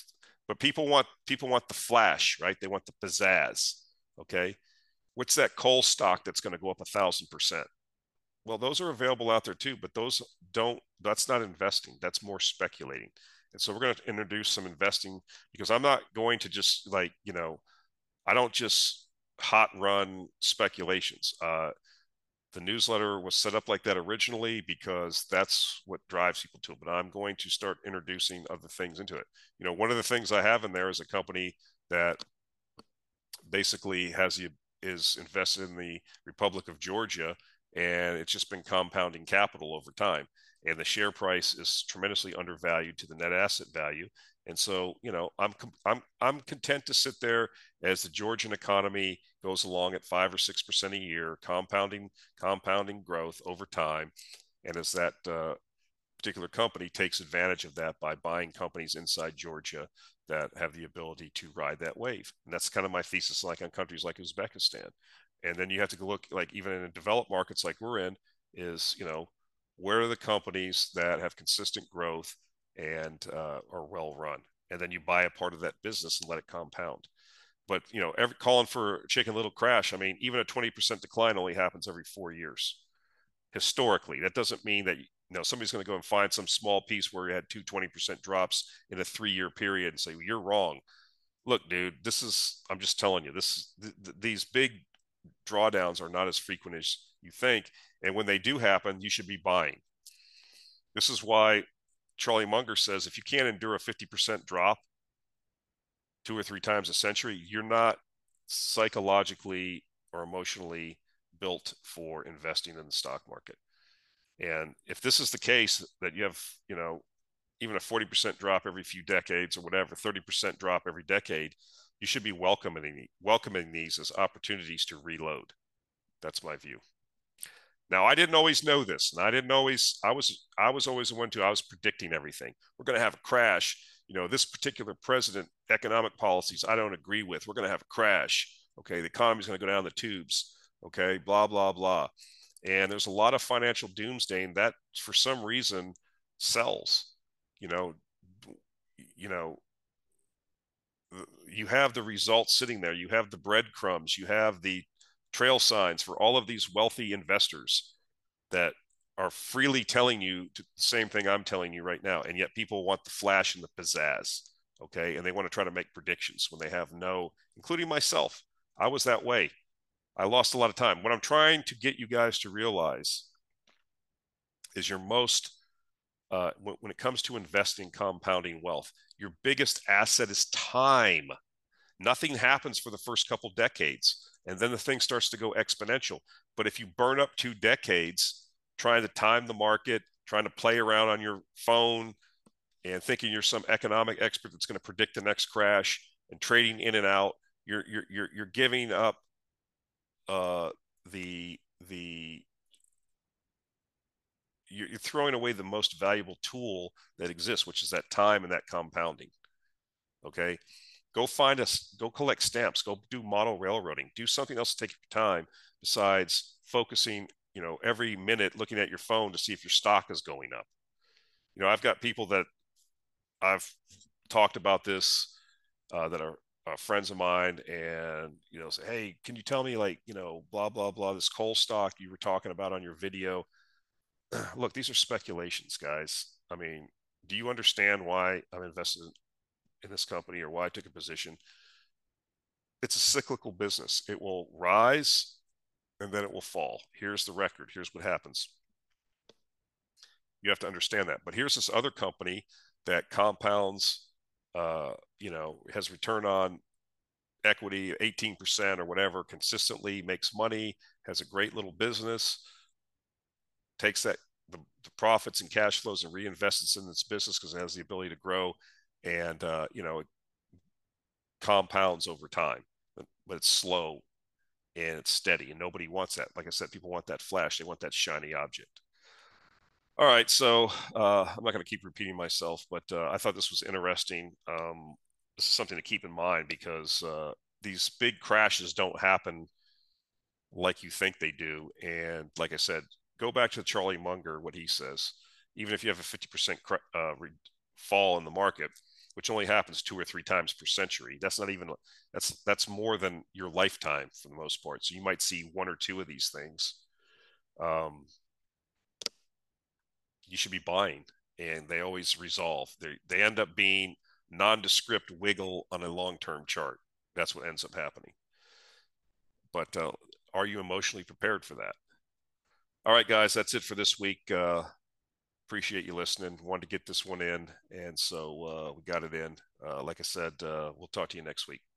but people want the flash, right? They want the pizzazz. Okay, what's that coal stock that's going to go up 1,000%? Well, those are available out there too, but those don't, that's not investing. That's more speculating. And so we're going to introduce some investing, because I'm not going to just, like, you know, I don't just hot run speculations. The newsletter was set up like that originally because that's what drives people to it. But I'm going to start introducing other things into it. You know, one of the things I have in there is a company that basically is invested in the Republic of Georgia, and it's just been compounding capital over time. And the share price is tremendously undervalued to the net asset value. And so, you know, I'm content to sit there as the Georgian economy goes along at 5 or 6% a year, compounding growth over time. And as that particular company takes advantage of that by buying companies inside Georgia that have the ability to ride that wave. And that's kind of my thesis, like on countries like Uzbekistan. And then you have to go look, like, even in developed markets like we're in, is, you know, where are the companies that have consistent growth and are well run? And then you buy a part of that business and let it compound. But, you know, calling for Chicken Little crash, I mean, even a 20% decline only happens every 4 years. Historically, that doesn't mean that, you know, somebody's going to go and find some small piece where you had two 20% drops in a 3-year period and say, well, you're wrong. Look, dude, I'm just telling you, these big drawdowns are not as frequent as you think. And when they do happen, you should be buying. This is why Charlie Munger says, if you can't endure a 50% drop 2 or 3 times a century, you're not psychologically or emotionally built for investing in the stock market. And if this is the case, that you have, you know, even a 40% drop every few decades or whatever, 30% drop every decade, you should be welcoming these as opportunities to reload. That's my view. Now, I didn't always know this, and I didn't always, I was always the one to, I was predicting everything. We're going to have a crash. You know, this particular president, economic policies I don't agree with. We're going to have a crash. Okay, the economy's going to go down the tubes. Okay, blah, blah, blah. And there's a lot of financial doomsday, and that for some reason sells. You know, you have the results sitting there. You have the breadcrumbs. You have the trail signs for all of these wealthy investors that are freely telling you the same thing I'm telling you right now. And yet people want the flash and the pizzazz, okay? And they want to try to make predictions when they have no, including myself. I was that way. I lost a lot of time. What I'm trying to get you guys to realize is your most, when it comes to investing, compounding wealth, your biggest asset is time. Nothing happens for the first couple decades, and then the thing starts to go exponential. But if you burn up 2 decades trying to time the market, trying to play around on your phone and thinking you're some economic expert that's going to predict the next crash and trading in and out, you're giving up you're throwing away the most valuable tool that exists, which is that time and that compounding. Okay. Go find us, go collect stamps, go do model railroading, do something else to take your time besides focusing, you know, every minute looking at your phone to see if your stock is going up. You know, I've got people that I've talked about this, that are friends of mine, and, you know, say, hey, can you tell me, like, you know, blah, blah, blah, this coal stock you were talking about on your video. Look, these are speculations, guys. I mean, do you understand why I'm invested in this company or why I took a position? It's a cyclical business. It will rise and then it will fall. Here's the record. Here's what happens. You have to understand that. But here's this other company that compounds, you know, has return on equity 18% or whatever, consistently makes money, has a great little business, takes that the profits and cash flows and reinvests in its business because it has the ability to grow, and you know, it compounds over time, but it's slow and it's steady, and nobody wants that. Like I said, people want that flash, they want that shiny object. All right, so I'm not going to keep repeating myself, but I thought this was interesting. This is something to keep in mind, because these big crashes don't happen like you think they do. And like I said, go back to Charlie Munger, what he says. Even if you have a 50% fall in the market, which only happens 2 or 3 times per century, that's not even, that's more than your lifetime for the most part. So you might see 1 or 2 of these things. You should be buying, and they always resolve. They end up being nondescript wiggle on a long-term chart. That's what ends up happening. But are you emotionally prepared for that? All right, guys, that's it for this week. Appreciate you listening. Wanted to get this one in, and so we got it in. Like I said, we'll talk to you next week.